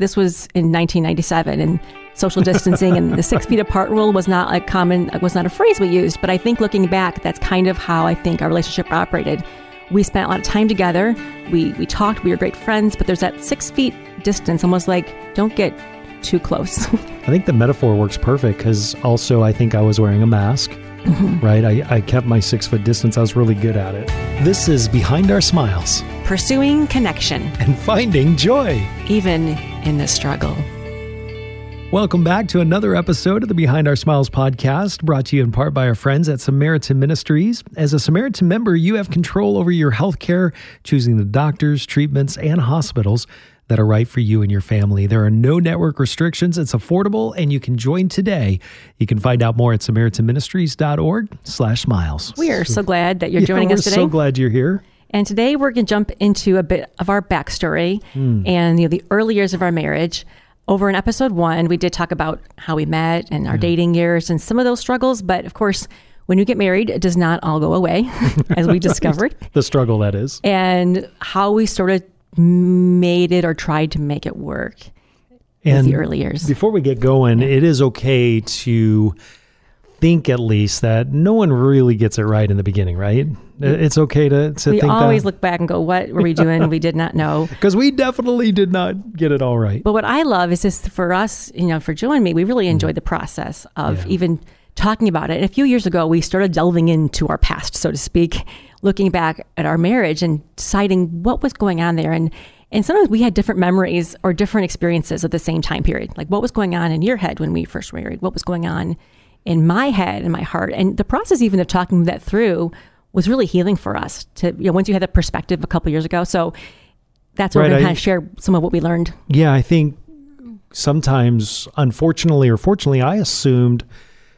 This was in 1997, and social distancing and the 6 feet apart rule was not a common, was not a phrase we used. But I think looking back, that's kind of how I think our relationship operated. We spent a lot of time together. We talked, we were great friends, but there's that 6 feet distance, almost like don't get too close. I think the metaphor works perfect because also I think I was wearing a mask, mm-hmm. right? I kept my 6 foot distance. I was really good at it. This is Behind Our Smiles. Pursuing connection. And finding joy. Even in the struggle. Welcome back to another episode of the Behind Our Smiles podcast, brought to you in part by our friends at Samaritan Ministries. As a Samaritan member, you have control over your health care, choosing the doctors, treatments, and hospitals that are right for you and your family. There are no network restrictions. It's affordable, and you can join today. You can find out more at SamaritanMinistries.org/smiles. We are so glad that you're joining us today. We're so glad you're here. And today we're going to jump into a bit of our backstory and the early years of our marriage. Over in episode one, we did talk about how we met and our dating years and some of those struggles. But of course, when you get married, it does not all go away, as we discovered. The struggle, that is. And how we sort of made it or tried to make it work in the early years. Before we get going, it is okay to think at least that no one really gets it right in the beginning, right? It's okay to think that. We always look back and go, what were we doing? We did not know. Because we definitely did not get it all right. But what I love is this, for us, you know, for Jill and me, we really enjoyed the process of even talking about it. And a few years ago, we started delving into our past, so to speak, looking back at our marriage and deciding what was going on there. And sometimes we had different memories or different experiences at the same time period. Like, what was going on in your head when we first married? What was going on in my head and my heart? And the process even of talking that through was really healing for us to, you know, once you had that perspective a couple years ago. So that's where we're going to kind of share some of what we learned. Yeah, I think sometimes, unfortunately or fortunately, I assumed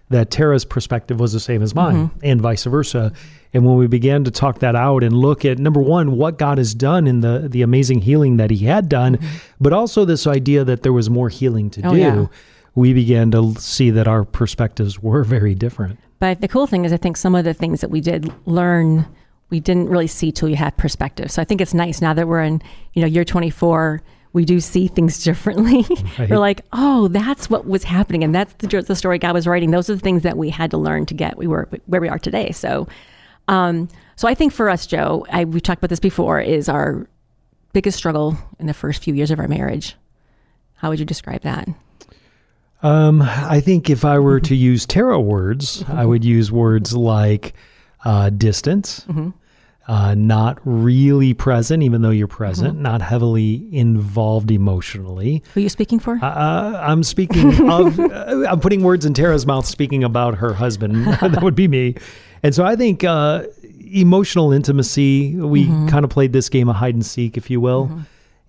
that Tara's perspective was the same as mine and vice versa. And when we began to talk that out and look at, number one, what God has done in the amazing healing that he had done, but also this idea that there was more healing to do. Yeah. We began to see that our perspectives were very different. But the cool thing is, I think some of the things that we did learn, we didn't really see till you had perspective. So I think it's nice now that we're in, you know, year 24, we do see things differently. Right. We're like, oh, that's what was happening. And that's the story God was writing. Those are the things that we had to learn to get where we are today. So so I think for us, Joe, we talked about this before, is our biggest struggle in the first few years of our marriage. How would you describe that? I think if I were to use tarot words, I would use words like distance, not really present, even though you're present, not heavily involved emotionally. Who are you speaking for? I'm speaking of, I'm putting words in Tara's mouth, speaking about her husband. That would be me. And so I think emotional intimacy, we kind of played this game of hide and seek, if you will.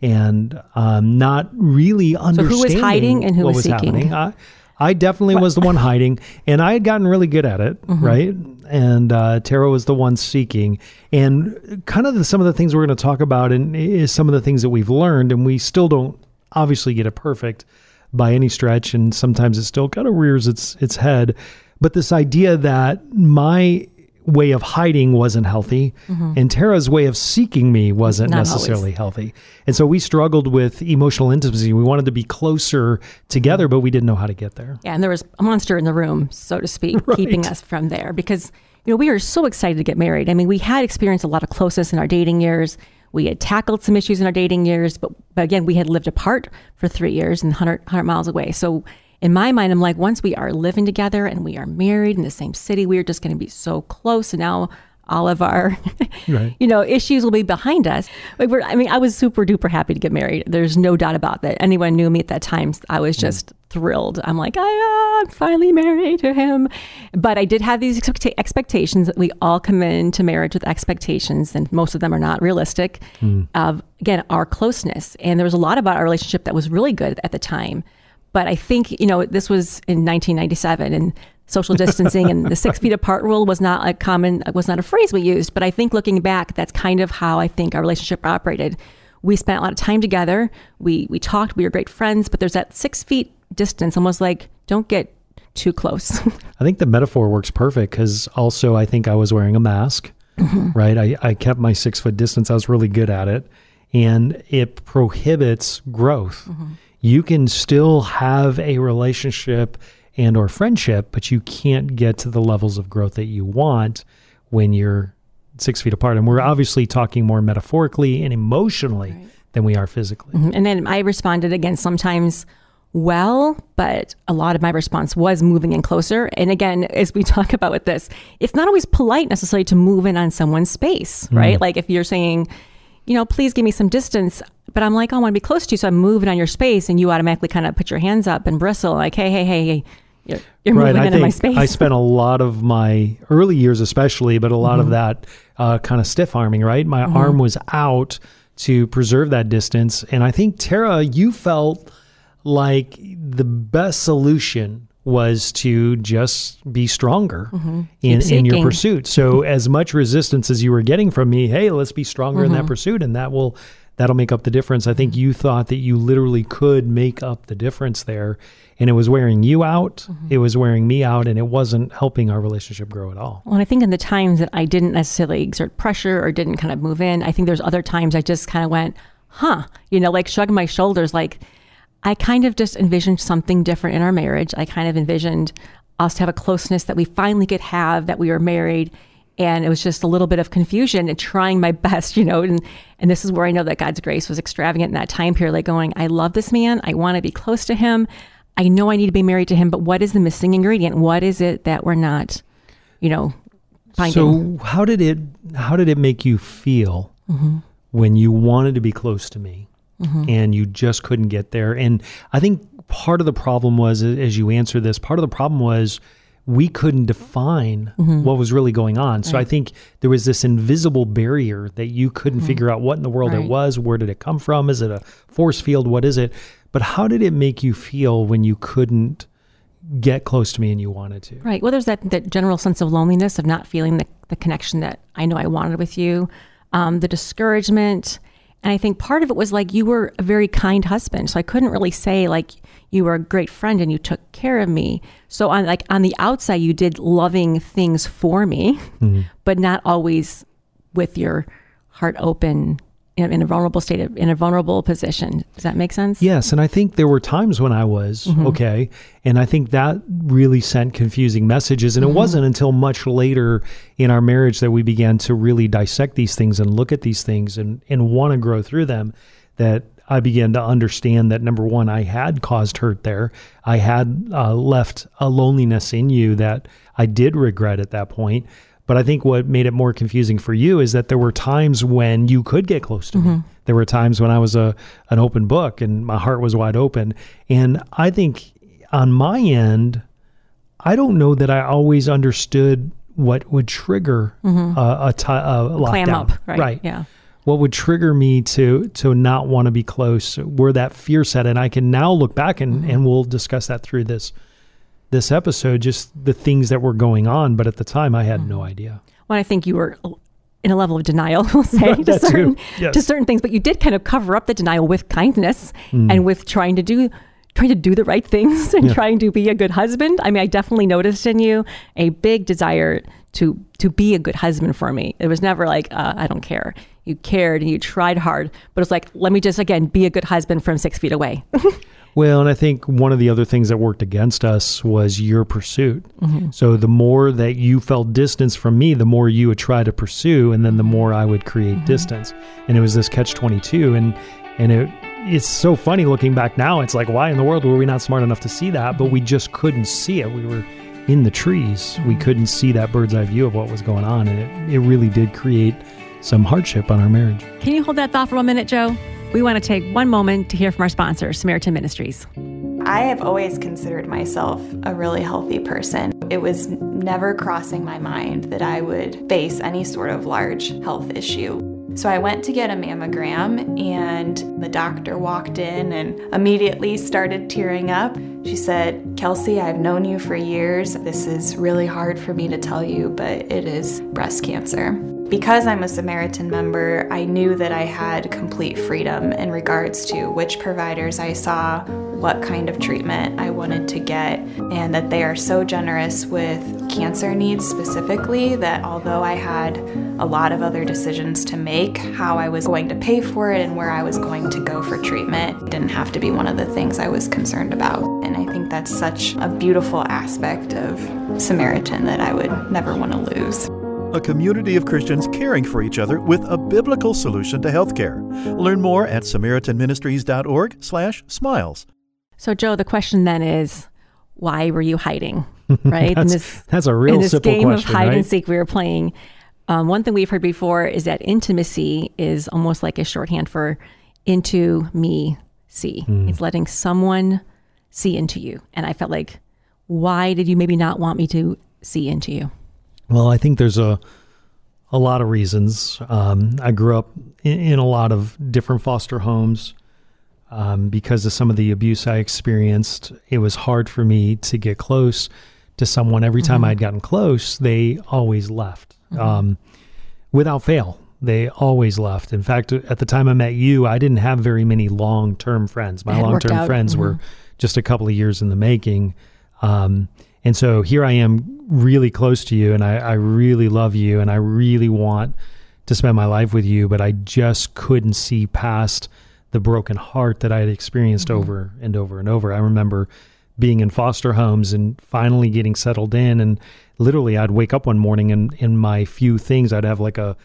And not really understanding. So who was hiding and who was seeking? I definitely was the one hiding, and I had gotten really good at it, right? And Tara was the one seeking. And kind of some of the things we're going to talk about and is some of the things that we've learned, and we still don't obviously get it perfect by any stretch, and sometimes it still kind of rears its head. But this idea that my way of hiding wasn't healthy and Tara's way of seeking me wasn't necessarily healthy. And so we struggled with emotional intimacy. We wanted to be closer together, but we didn't know how to get there. Yeah. And there was a monster in the room, so to speak, keeping us from there, because, you know, we were so excited to get married. I mean, we had experienced a lot of closeness in our dating years. We had tackled some issues in our dating years, but again, we had lived apart for 3 years and 100 miles away. So in my mind, I'm like, once we are living together and we are married in the same city, we are just going to be so close. And now all of our, you know, issues will be behind us. Like I was super duper happy to get married. There's no doubt about that. Anyone knew me at that time, I was just thrilled. I'm like, I'm finally married to him. But I did have these expectations that we all come into marriage with expectations, and most of them are not realistic, of, again, our closeness. And there was a lot about our relationship that was really good at the time. But I think, you know, this was in 1997, and social distancing and the 6 feet apart rule was not a common, was not a phrase we used. But I think looking back, that's kind of how I think our relationship operated. We spent a lot of time together. We talked, we were great friends, but there's that 6 feet distance, almost like don't get too close. I think the metaphor works perfect because also I think I was wearing a mask, right? I kept my 6 foot distance. I was really good at it. And it prohibits growth. you can still have a relationship and or friendship, but you can't get to the levels of growth that you want when you're 6 feet apart. And we're obviously talking more metaphorically and emotionally than we are physically. Mm-hmm. And then I responded again sometimes well, but a lot of my response was moving in closer. And again, as we talk about with this, it's not always polite necessarily to move in on someone's space, right? Like if you're saying, you know, please give me some distance, but I'm like, I want to be close to you. So I'm moving on your space, and you automatically kind of put your hands up and bristle like, hey, you're moving into my space. I spent a lot of my early years, especially, but a lot of that kind of stiff arming, right? My arm was out to preserve that distance. And I think, Tara, you felt like the best solution was to just be stronger in your pursuit. So as much resistance as you were getting from me, hey, let's be stronger in that pursuit, and that'll make up the difference. I think you thought that you literally could make up the difference there, and it was wearing you out, it was wearing me out, and it wasn't helping our relationship grow at all. Well, and I think in the times that I didn't necessarily exert pressure or didn't kind of move in, I think there's other times I just kind of went, like shrugged my shoulders, like, I kind of just envisioned something different in our marriage. I kind of envisioned us to have a closeness that we finally could have, that we were married. And it was just a little bit of confusion and trying my best, and this is where I know that God's grace was extravagant in that time period, like going, I love this man. I want to be close to him. I know I need to be married to him, but what is the missing ingredient? What is it that we're not, finding? So how did it make you feel when you wanted to be close to me? And you just couldn't get there. And I think part of the problem was, as you answer this, part of the problem was we couldn't define what was really going on. So I think there was this invisible barrier that you couldn't figure out what in the world it was, where did it come from? Is it a force field? What is it? But how did it make you feel when you couldn't get close to me and you wanted to? Right. Well, there's that general sense of loneliness, of not feeling the connection that I know I wanted with you, the discouragement. And I think part of it was like, you were a very kind husband. So I couldn't really say like, you were a great friend and you took care of me. So on the outside, you did loving things for me, but not always with your heart open in a vulnerable state, in a vulnerable position. Does that make sense? Yes. And I think there were times when I was okay. And I think that really sent confusing messages. And it wasn't until much later in our marriage that we began to really dissect these things and look at these things and want to grow through them, that I began to understand that, number one, I had caused hurt there. I had left a loneliness in you that I did regret at that point. But I think what made it more confusing for you is that there were times when you could get close to me. There were times when I was an open book and my heart was wide open. And I think on my end, I don't know that I always understood what would trigger a lockdown. Clam up, right? Yeah. What would trigger me to not want to be close, where that fear set in. And I can now look back and we'll discuss that through this episode, just the things that were going on. But at the time, I had no idea. Well, I think you were in a level of denial, we'll say, to certain things, but you did kind of cover up the denial with kindness and with trying to do the right things and trying to be a good husband. I mean, I definitely noticed in you a big desire to be a good husband for me. It was never like, I don't care. You cared and you tried hard, but it's like, let me just, again, be a good husband from 6 feet away. Well, and I think one of the other things that worked against us was your pursuit. So the more that you felt distance from me, the more you would try to pursue, and then the more I would create distance. And it was this catch-22. And it's so funny looking back now. It's like, why in the world were we not smart enough to see that? But we just couldn't see it. We were in the trees. We couldn't see that bird's eye view of what was going on. And it really did create some hardship on our marriage. Can you hold that thought for a minute, Joe? We want to take one moment to hear from our sponsor, Samaritan Ministries. I have always considered myself a really healthy person. It was never crossing my mind that I would face any sort of large health issue. So I went to get a mammogram, and the doctor walked in and immediately started tearing up. She said, "Kelsey, I've known you for years. This is really hard for me to tell you, but it is breast cancer." Because I'm a Samaritan member, I knew that I had complete freedom in regards to which providers I saw, what kind of treatment I wanted to get, and that they are so generous with cancer needs specifically that although I had a lot of other decisions to make, how I was going to pay for it and where I was going to go for treatment didn't have to be one of the things I was concerned about. And I think that's such a beautiful aspect of Samaritan that I would never want to lose. A community of Christians caring for each other with a biblical solution to healthcare. Learn more at SamaritanMinistries.org/smiles. So, Joe, the question then is, why were you hiding? Right? That's a real simple question. In this game of hide and seek we were playing, one thing we've heard before is that intimacy is almost like a shorthand for into me see. It's letting someone see into you. And I felt like, why did you maybe not want me to see into you? Well, I think there's a lot of reasons. I grew up in a lot of different foster homes. Because of some of the abuse I experienced, it was hard for me to get close to someone. Every time I'd gotten close, they always left. Without fail, they always left. In fact, at the time I met you, I didn't have very many long-term friends. My long-term friends were just a couple of years in the making. And so here I am really close to you, and I really love you, and I really want to spend my life with you, but I just couldn't see past the broken heart that I had experienced over and over and over. I remember being in foster homes and finally getting settled in, and literally I'd wake up one morning and in my few things, I'd have like a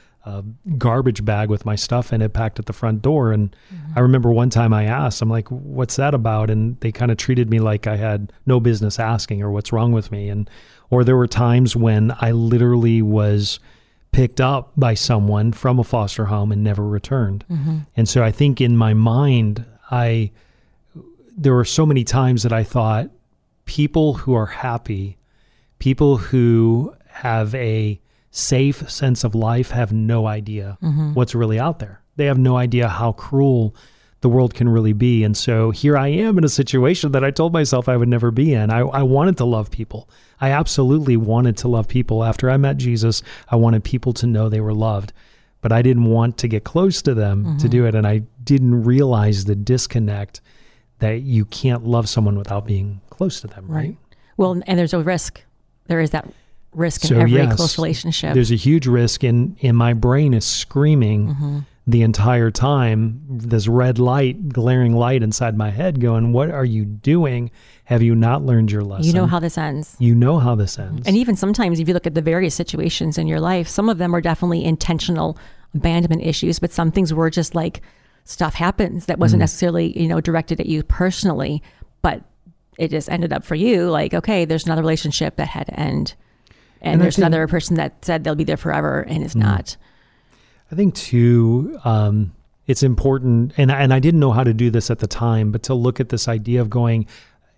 garbage bag with my stuff in it packed at the front door. And I remember one time I asked, I'm like, what's that about? And they kind of treated me like I had no business asking, or what's wrong with me? And, or there were times when I literally was picked up by someone from a foster home and never returned. And so I think in my mind, there were so many times that I thought people who are happy, people who have a safe sense of life have no idea what's really out there. They have no idea how cruel the world can really be. And so here I am in a situation that I told myself I would never be in. I wanted to love people. I absolutely wanted to love people. After I met Jesus, I wanted people to know they were loved, but I didn't want to get close to them to do it. And I didn't realize the disconnect that you can't love someone without being close to them, right? Well, and there's a risk. There is that risk in every close relationship. There's a huge risk, and my brain is screaming the entire time, this red light, glaring light inside my head going, what are you doing? Have you not learned your lesson? You know how this ends. And even sometimes if you look at the various situations in your life, some of them are definitely intentional abandonment issues, but some things were just like stuff happens that wasn't necessarily, you know, directed at you personally, but it just ended up for you like, okay, there's another relationship that had to end. And there's another person that said they'll be there forever and it's not. I think too, it's important, and I didn't know how to do this at the time, but to look at this idea of going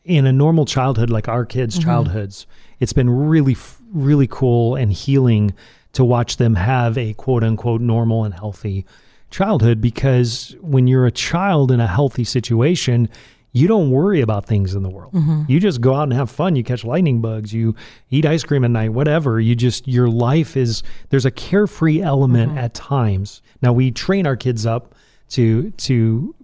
in a normal childhood, like our kids' childhoods, it's been really, really cool and healing to watch them have a quote unquote normal and healthy childhood, because when you're a child in a healthy situation, you don't worry about things in the world. You just go out and have fun. You catch lightning bugs. You eat ice cream at night, whatever. You just, your life is, there's a carefree element at times. Now we train our kids up to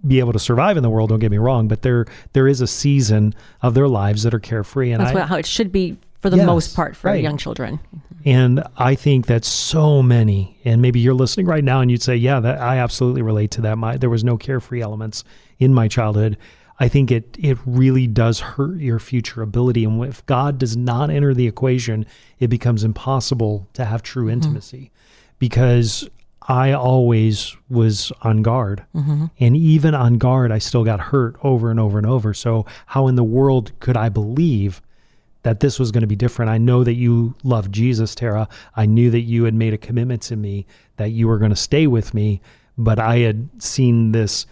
be able to survive in the world, don't get me wrong, but there is a season of their lives that are carefree. And that's how it should be for the most part for young children. And I think that so many, and maybe you're listening right now and you'd say, yeah, that I absolutely relate to that. There was no carefree elements in my childhood. I think it really does hurt your future ability. And if God does not enter the equation, it becomes impossible to have true intimacy, because I always was on guard. And even on guard, I still got hurt over and over and over. So how in the world could I believe that this was going to be different? I know that you love Jesus, Tara. I knew that you had made a commitment to me that you were going to stay with me, but I had seen this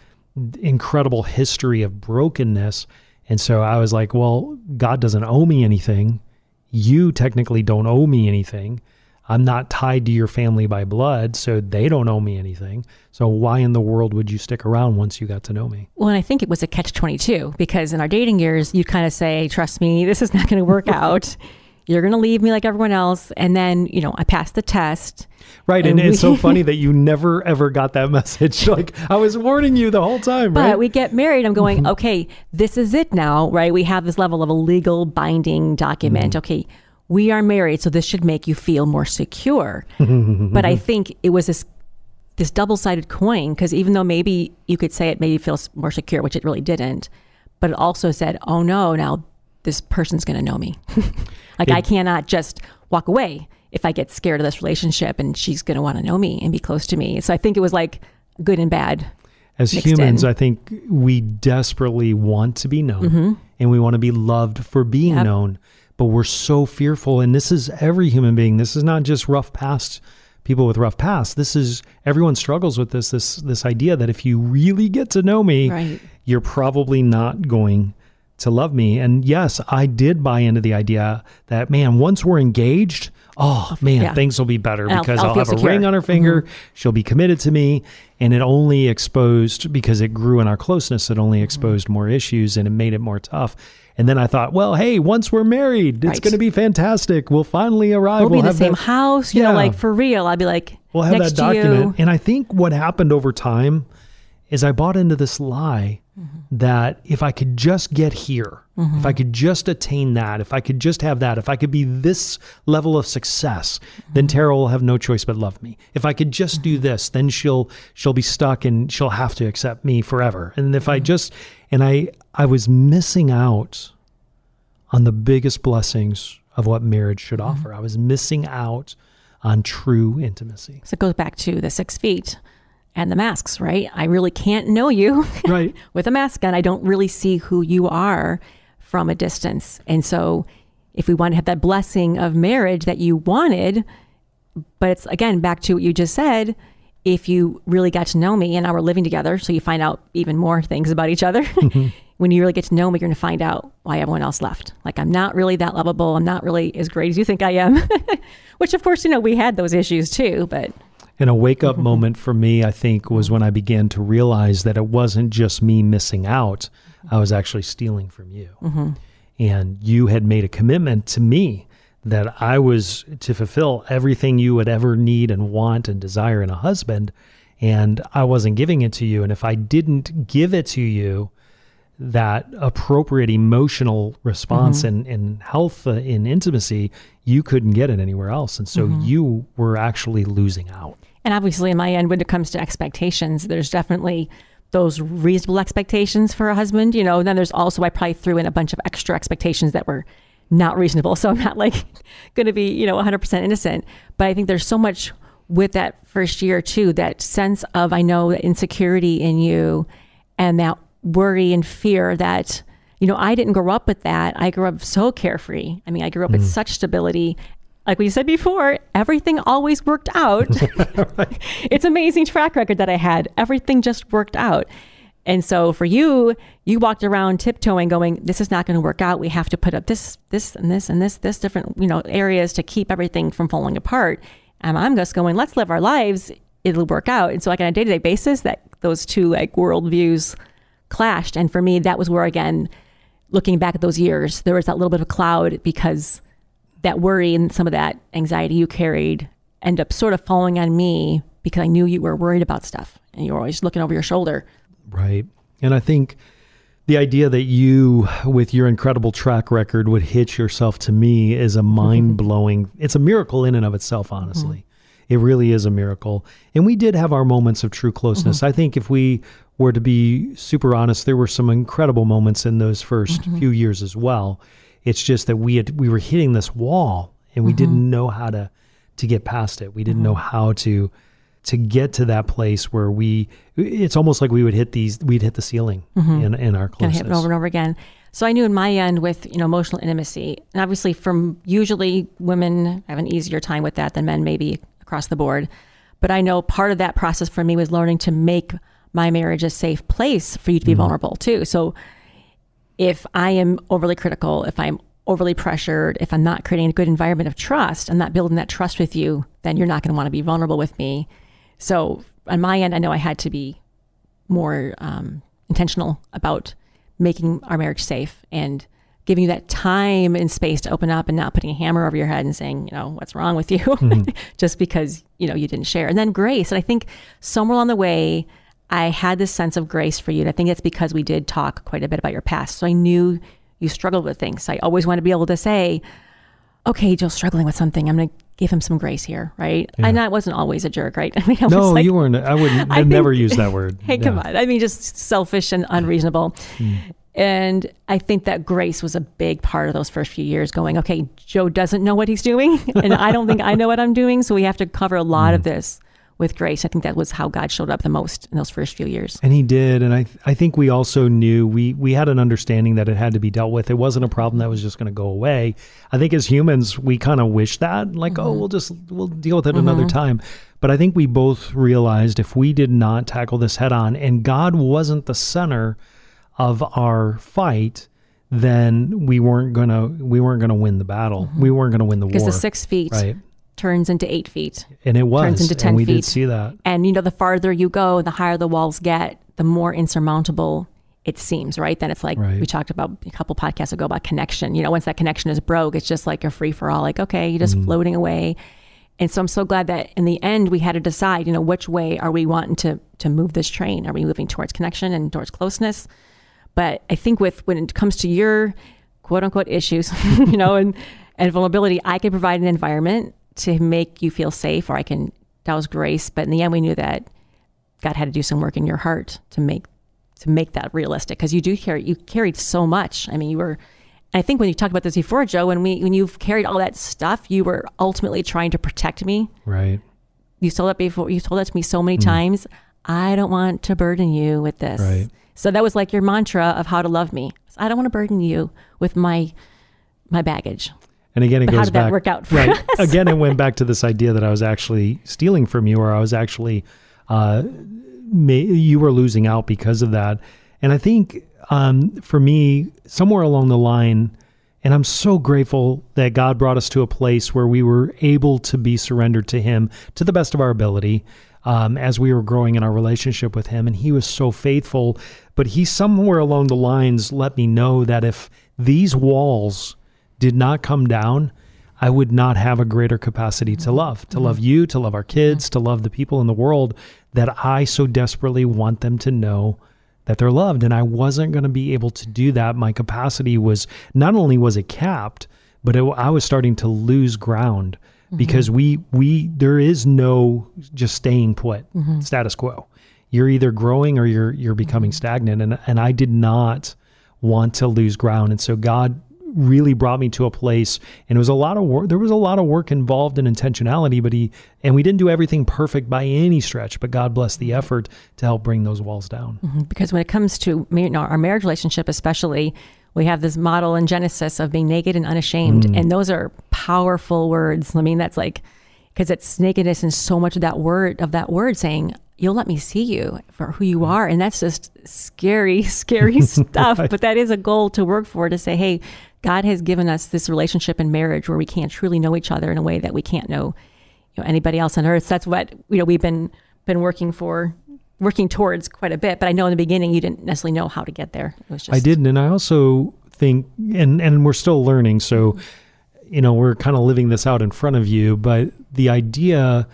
incredible history of brokenness. And so I was like, well, God doesn't owe me anything. You technically don't owe me anything. I'm not tied to your family by blood, so they don't owe me anything. So why in the world would you stick around once you got to know me? Well, and I think it was a catch-22, because in our dating years, you'd kind of say, trust me, this is not going to work out. you're going to leave me like everyone else. And then, you know, I passed the test. Right. And it's so funny that you never, ever got that message. Like, I was warning you the whole time, right? But we get married. I'm going, okay, this is it now, right? We have this level of a legal binding document. Mm-hmm. Okay, we are married, so this should make you feel more secure. But I think it was this double-sided coin, because even though maybe you could say it made you feel more secure, which it really didn't, but it also said, oh no, now this person's going to know me. I cannot just walk away if I get scared of this relationship, and she's going to want to know me and be close to me. So I think it was like good and bad. As humans, I think we desperately want to be known, and we want to be loved for being known, but we're so fearful. And this is every human being. This is not just rough past people with rough past. This is, everyone struggles with this idea that if you really get to know me, you're probably not going to love me. And yes, I did buy into the idea that, man, once we're engaged, oh man, things will be better, and because I'll have secure. A ring on her finger. She'll be committed to me. And it only exposed, because it grew in our closeness, it only exposed more issues, and it made it more tough. And then I thought, well, hey, once we're married, it's going to be fantastic. We'll finally arrive. We'll be in the same house, you know, like for real. I'd be like, we'll have that document. And I think what happened over time is I bought into this lie that if I could just get here, if I could just attain that, if I could just have that, if I could be this level of success, then Tara will have no choice but love me. If I could just do this, then she'll be stuck and she'll have to accept me forever. And if I just, and I was missing out on the biggest blessings of what marriage should offer. I was missing out on true intimacy. So it goes back to the 6 feet. And the masks, right? I really can't know you with a mask on. I don't really see who you are from a distance. And so if we want to have that blessing of marriage that you wanted, but it's, again, back to what you just said, if you really got to know me, and now we're living together, so you find out even more things about each other. When you really get to know me, you're going to find out why everyone else left. Like, I'm not really that lovable. I'm not really as great as you think I am, which of course, you know, we had those issues too, but... And a wake-up moment for me, I think, was when I began to realize that it wasn't just me missing out. I was actually stealing from you. And you had made a commitment to me that I was to fulfill everything you would ever need and want and desire in a husband, and I wasn't giving it to you. And if I didn't give it to you, that appropriate emotional response and health in intimacy, you couldn't get it anywhere else. And so you were actually losing out. And obviously in my end, when it comes to expectations, there's definitely those reasonable expectations for a husband, you know, and then there's also, I probably threw in a bunch of extra expectations that were not reasonable. So I'm not like going to be, you know, 100% innocent, but I think there's so much with that first year too, that sense of, I know the insecurity in you and that worry and fear that, you know, I didn't grow up with that. I grew up so carefree. I mean, I grew up with such stability. Like we said before, everything always worked out. It's amazing track record that I had. Everything just worked out. And so for you, you walked around tiptoeing going, this is not going to work out. We have to put up this, and this different, you know, areas to keep everything from falling apart. And I'm just going, let's live our lives. It'll work out. And so like on a day-to-day basis, that those two like worldviews clashed. And for me, that was where, again, looking back at those years, there was that little bit of a cloud, because that worry and some of that anxiety you carried end up sort of falling on me, because I knew you were worried about stuff and you were always looking over your shoulder. Right. And I think the idea that you, with your incredible track record, would hitch yourself to me is a mind-blowing, it's a miracle in and of itself, honestly. It really is a miracle. And we did have our moments of true closeness. I think if we were to be super honest, there were some incredible moments in those first few years as well. It's just that we were hitting this wall, and we didn't know how to get past it. We didn't know how to get to that place where it's almost like we'd hit the ceiling in our closeness. Kind of hit it over and over again. So I knew in my end with, you know, emotional intimacy, and obviously from usually women have an easier time with that than men maybe, across the board. But I know part of that process for me was learning to make my marriage a safe place for you to be vulnerable too. So if I am overly critical, if I'm overly pressured, if I'm not creating a good environment of trust, I'm not building that trust with you, then you're not going to want to be vulnerable with me. So on my end, I know I had to be more intentional about making our marriage safe and giving you that time and space to open up and not putting a hammer over your head and saying, you know, what's wrong with you? Mm-hmm. Just because, you know, you didn't share. And then grace. And I think somewhere along the way, I had this sense of grace for you. And I think it's because we did talk quite a bit about your past. So I knew you struggled with things. So I always want to be able to say, okay, Jill's struggling with something. I'm going to give him some grace here, right? Yeah. And I wasn't always a jerk, right? I mean, I was like, you weren't. I wouldn't. I never use that word. Hey, come on. I mean, just selfish and unreasonable. And I think that grace was a big part of those first few years going, okay, Joe doesn't know what he's doing. And I don't think I know what I'm doing. So we have to cover a lot of this with grace. I think that was how God showed up the most in those first few years. And he did. And I think we also knew, we had an understanding that it had to be dealt with. It wasn't a problem that was just going to go away. I think as humans, we kind of wish that, like, oh, we'll deal with it another time. But I think we both realized if we did not tackle this head on and God wasn't the center of our fight, then we weren't gonna win the battle. We weren't gonna win the war. Because the 6 feet turns into 8 feet. And it was turns into 10 feet. And we did see that. And you know, the farther you go, the higher the walls get, the more insurmountable it seems, right? Then it's like we talked about a couple podcasts ago about connection. You know, once that connection is broke, it's just like a free for all, like, okay, you're just floating away. And so I'm so glad that in the end we had to decide, you know, which way are we wanting to move this train? Are we moving towards connection and towards closeness? But I think when it comes to your quote unquote issues, you know, and vulnerability, I can provide an environment to make you feel safe, or I can, that was grace. But in the end, we knew that God had to do some work in your heart to make that realistic. Cause you carried so much. I mean, I think when you talked about this before, Joe, when you've carried all that stuff, you were ultimately trying to protect me. Right. You told that to me so many times. I don't want to burden you with this. Right. So that was like your mantra of how to love me. I don't want to burden you with my baggage. And again, it goes back. How did that work out for us? Again, it went back to this idea that I was actually stealing from you, or I was actually, you were losing out because of that. And I think for me, somewhere along the line, and I'm so grateful that God brought us to a place where we were able to be surrendered to him to the best of our ability. As we were growing in our relationship with him, and he was so faithful, but he somewhere along the lines let me know that if these walls did not come down, I would not have a greater capacity to love you, to love our kids, to love the people in the world that I so desperately want them to know that they're loved. And I wasn't going to be able to do that. My capacity was, not only was it capped, but I was starting to lose ground. Because there is no just staying put, status quo. You're either growing or you're becoming stagnant. And I did not want to lose ground. And so God really brought me to a place, and it was a lot of work. There was a lot of work involved in intentionality, and we didn't do everything perfect by any stretch, but God blessed the effort to help bring those walls down. Because when it comes to our marriage relationship, especially, we have this model in Genesis of being naked and unashamed. And those are powerful words. I mean, that's like, because it's nakedness and so much of that word saying, you'll let me see you for who you are. And that's just scary, scary stuff. But that is a goal to work for, to say, hey, God has given us this relationship in marriage where we can't truly know each other in a way that we can't know, you know, anybody else on earth. So that's what, you know, we've been working towards quite a bit, but I know in the beginning you didn't necessarily know how to get there. It was just... I didn't, and I also think, and we're still learning, so you know, we're kind of living this out in front of you, but the idea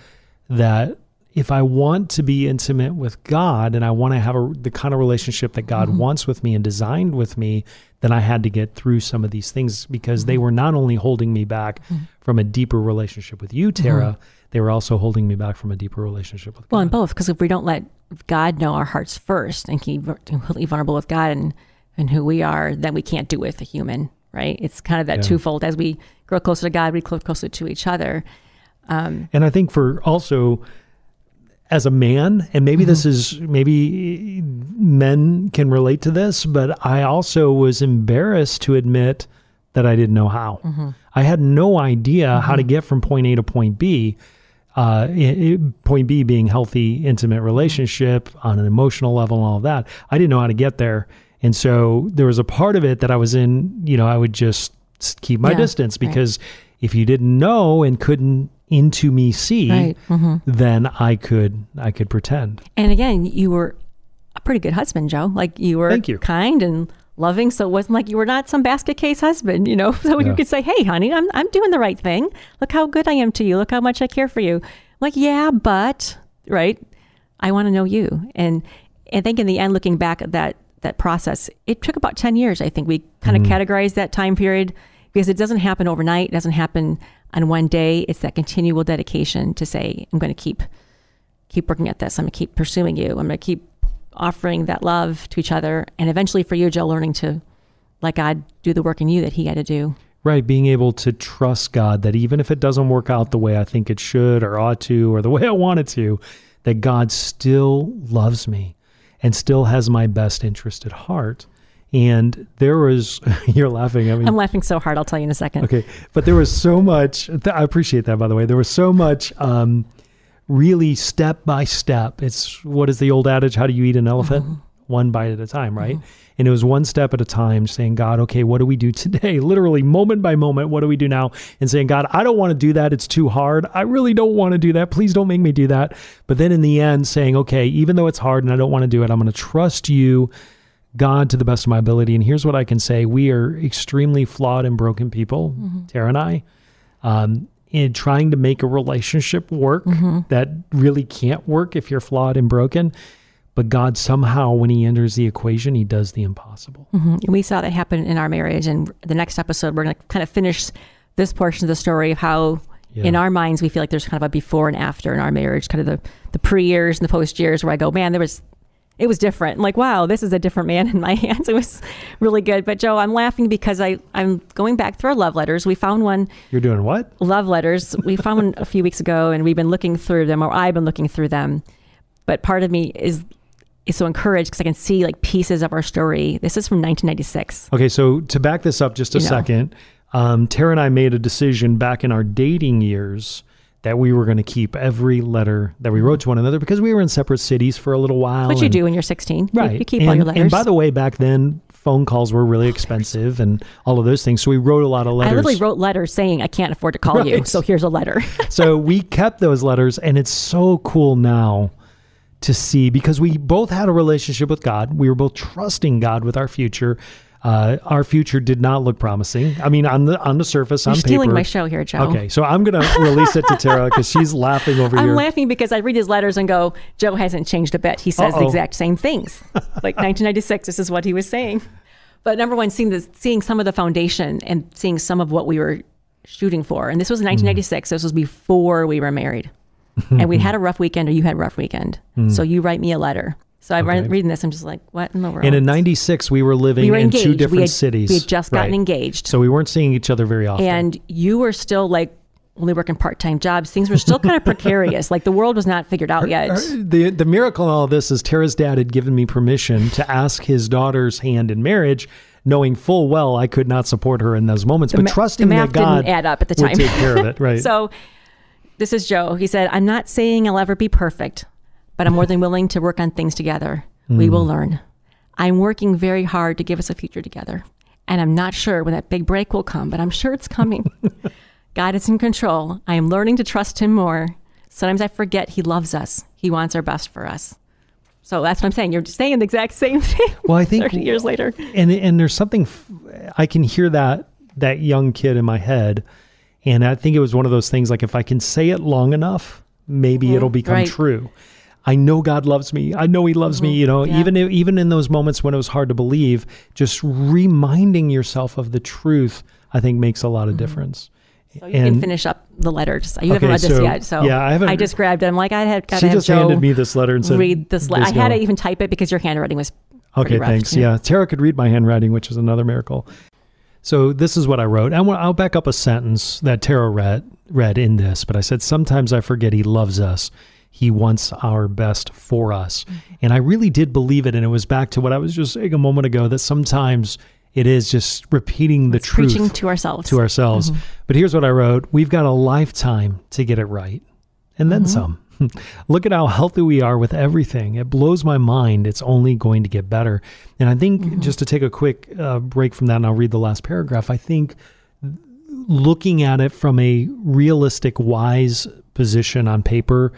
that if I want to be intimate with God and I want to have the kind of relationship that God wants with me and designed with me, then I had to get through some of these things, because they were not only holding me back from a deeper relationship with you, Tara, they were also holding me back from a deeper relationship with God. Well, and both, because if we don't let God know our hearts first and keep completely vulnerable with God and who we are, then we can't do it with a human, right? It's kind of that twofold. As we grow closer to God, we grow closer to each other. And I think for also... as a man, and maybe this is, maybe men can relate to this, but I also was embarrassed to admit that I didn't know how. I had no idea how to get from point A to point B, point B being healthy, intimate relationship on an emotional level and all of that. I didn't know how to get there. And so there was a part of it that I was in, you know, I would just keep my distance, because if you didn't know and couldn't into me see, then I could pretend. And again, you were a pretty good husband, Joe. Like, you were kind and loving, so it wasn't like you were not some basket case husband, you know. So you could say, hey, honey, I'm doing the right thing. Look how good I am to you. Look how much I care for you. Like, yeah, but, right, I want to know you. And I think in the end, looking back at that process, it took about 10 years, I think. We kind of categorized that time period because it doesn't happen overnight. It doesn't happen on one day. It's that continual dedication to say, I'm going to keep working at this. I'm going to keep pursuing you. I'm going to keep offering that love to each other. And eventually for you, Joe, learning to let God do the work in you that he had to do. Right. Being able to trust God that even if it doesn't work out the way I think it should or ought to or the way I want it to, that God still loves me and still has my best interest at heart. And you're laughing. I mean, I'm laughing so hard. I'll tell you in a second. Okay. But there was so much, I appreciate that, by the way. There was so much, really step by step. It's, what is the old adage? How do you eat an elephant? Mm-hmm. One bite at a time, right? Mm-hmm. And it was one step at a time saying, God, okay, what do we do today? Literally moment by moment, what do we do now? And saying, God, I don't want to do that. It's too hard. I really don't want to do that. Please don't make me do that. But then in the end saying, okay, even though it's hard and I don't want to do it, I'm going to trust you, God, to the best of my ability. And here's what I can say. We are extremely flawed and broken people, mm-hmm. Tara and I, in trying to make a relationship work that really can't work if you're flawed and broken. But God somehow, when he enters the equation, he does the impossible. Mm-hmm. And we saw that happen in our marriage. And the next episode, we're going to kind of finish this portion of the story of how in our minds, we feel like there's kind of a before and after in our marriage, kind of the pre-years and the post-years where I go, man, it was different. I'm like, wow, this is a different man in my hands. It was really good. But Joe, I'm laughing because I'm going back through our love letters. We found one. You're doing what? Love letters. We found one a few weeks ago and we've been looking through them, or I've been looking through them. But part of me is so encouraged because I can see like pieces of our story. This is from 1996. Okay. So to back this up just a second, Tara and I made a decision back in our dating years that we were going to keep every letter that we wrote to one another because we were in separate cities for a little while. What you do when you're 16. Right. You keep all your letters. And by the way, back then, phone calls were really expensive and all of those things. So we wrote a lot of letters. I literally wrote letters saying, I can't afford to call you, so here's a letter. So we kept those letters, and it's so cool now to see, because we both had a relationship with God. We were both trusting God with our future. Our future did not look promising. I mean, on the surface, on paper. You're stealing my show here, Joe. Okay, so I'm going to release it to Tara because she's laughing over here. I'm laughing because I read his letters and go, Joe hasn't changed a bit. He says the exact same things. Like 1996, this is what he was saying. But number one, seeing some of the foundation and seeing some of what we were shooting for. And this was in 1996. So this was before we were married. And we had a rough weekend, or you had a rough weekend. So you write me a letter. So I'm reading this. I'm just like, what in the world? And in 96, we were living in two different cities. We had just gotten engaged. So we weren't seeing each other very often. And you were still like only working part-time jobs. Things were still kind of precarious. Like the world was not figured out yet. The miracle in all of this is Tara's dad had given me permission to ask his daughter's hand in marriage, knowing full well I could not support her in those moments, but trusting that God didn't add up at the time. Would take care of it. Right. So this is Joe. He said, I'm not saying I'll ever be perfect, but I'm more than willing to work on things together. We will learn. I'm working very hard to give us a future together. And I'm not sure when that big break will come, but I'm sure it's coming. God is in control. I am learning to trust him more. Sometimes I forget he loves us. He wants our best for us. So that's what I'm saying. You're saying the exact same thing. Well, I think 30 years later. And there's something, I can hear that young kid in my head. And I think it was one of those things, like if I can say it long enough, maybe it'll become true. I know God loves me. I know he loves me, you know, even in those moments when it was hard to believe, just reminding yourself of the truth, I think makes a lot of difference. So you can finish up the letter. Haven't read this yet. So yeah, I just grabbed it. I'm like, she just handed me this letter and said, read this letter. I had to even type it because your handwriting was pretty rough. Thanks. Yeah. Tara could read my handwriting, which is another miracle. So this is what I wrote. I'll back up a sentence that Tara read in this, but I said, sometimes I forget he loves us. He wants our best for us. And I really did believe it. And it was back to what I was just saying a moment ago, that sometimes it is just repeating the truth. Preaching to ourselves. But here's what I wrote. We've got a lifetime to get it right. And then some. Look at how healthy we are with everything. It blows my mind. It's only going to get better. And I think just to take a quick break from that, and I'll read the last paragraph, I think looking at it from a realistic, wise position on paper,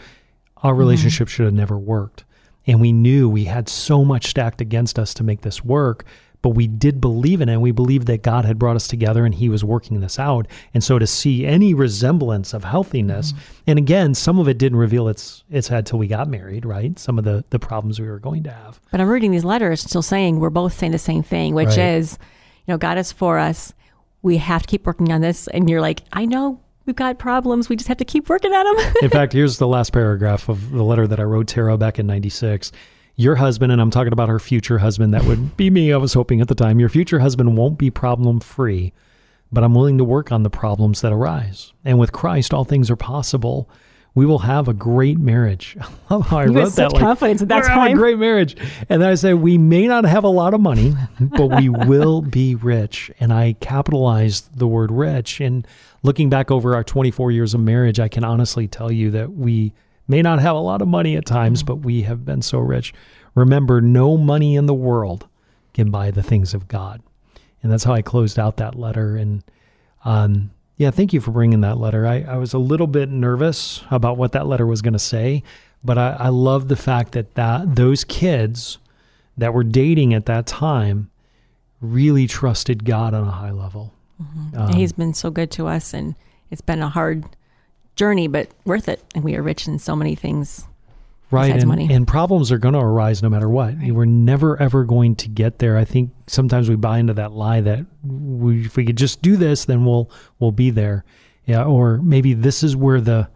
our relationship should have never worked. And we knew we had so much stacked against us to make this work, but we did believe in it, and we believed that God had brought us together and he was working this out. And so to see any resemblance of healthiness, and again, some of it didn't reveal its head till we got married, right? Some of the problems we were going to have. But I'm reading these letters still saying, we're both saying the same thing, which is, God is for us. We have to keep working on this. And you're like, I know we've got problems. We just have to keep working at them. In fact, here's the last paragraph of the letter that I wrote Tara back in 96. Your husband, and I'm talking about her future husband, that would be me, I was hoping at the time, your future husband won't be problem-free, but I'm willing to work on the problems that arise. And with Christ, all things are possible. We will have a great marriage. I love how I wrote that. Like, confidence at that time. A great marriage. And then I say, we may not have a lot of money, but we will be rich. And I capitalized the word rich. And looking back over our 24 years of marriage, I can honestly tell you that we may not have a lot of money at times, but we have been so rich. Remember, no money in the world can buy the things of God. And that's how I closed out that letter. And yeah, thank you for bringing that letter. I was a little bit nervous about what that letter was going to say, but I love the fact that, those kids that were dating at that time really trusted God on a high level. And he's been so good to us, and it's been a hard journey, but worth it. And we are rich in so many things. Right. Besides money. And problems are going to arise no matter what. Right. We're never, ever going to get there. I think sometimes we buy into that lie that if we could just do this, then we'll be there. Yeah. Or maybe this is where the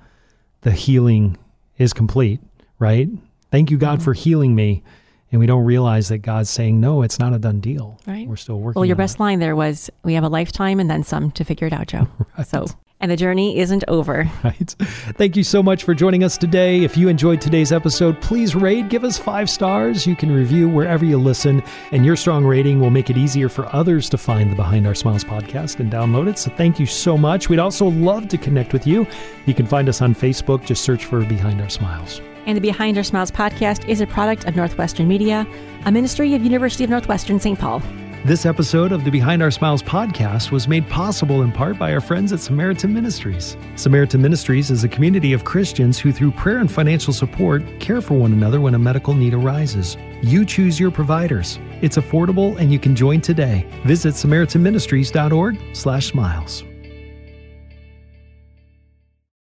healing is complete, right? Thank you, God, for healing me. And we don't realize that God's saying, no, it's not a done deal. Right. We're still working. Well, your best line there was, we have a lifetime and then some to figure it out, Joe. Right. So. And the journey isn't over. Right. Thank you so much for joining us today. If you enjoyed today's episode, please rate, give us 5 stars. You can review wherever you listen, and your strong rating will make it easier for others to find the Behind Our Smiles podcast and download it. So thank you so much. We'd also love to connect with you. You can find us on Facebook. Just search for Behind Our Smiles. And the Behind Our Smiles podcast is a product of Northwestern Media, a ministry of University of Northwestern St. Paul. This episode of the Behind Our Smiles podcast was made possible in part by our friends at Samaritan Ministries. Samaritan Ministries is a community of Christians who, through prayer and financial support, care for one another when a medical need arises. You choose your providers. It's affordable, and you can join today. Visit SamaritanMinistries.org/smiles.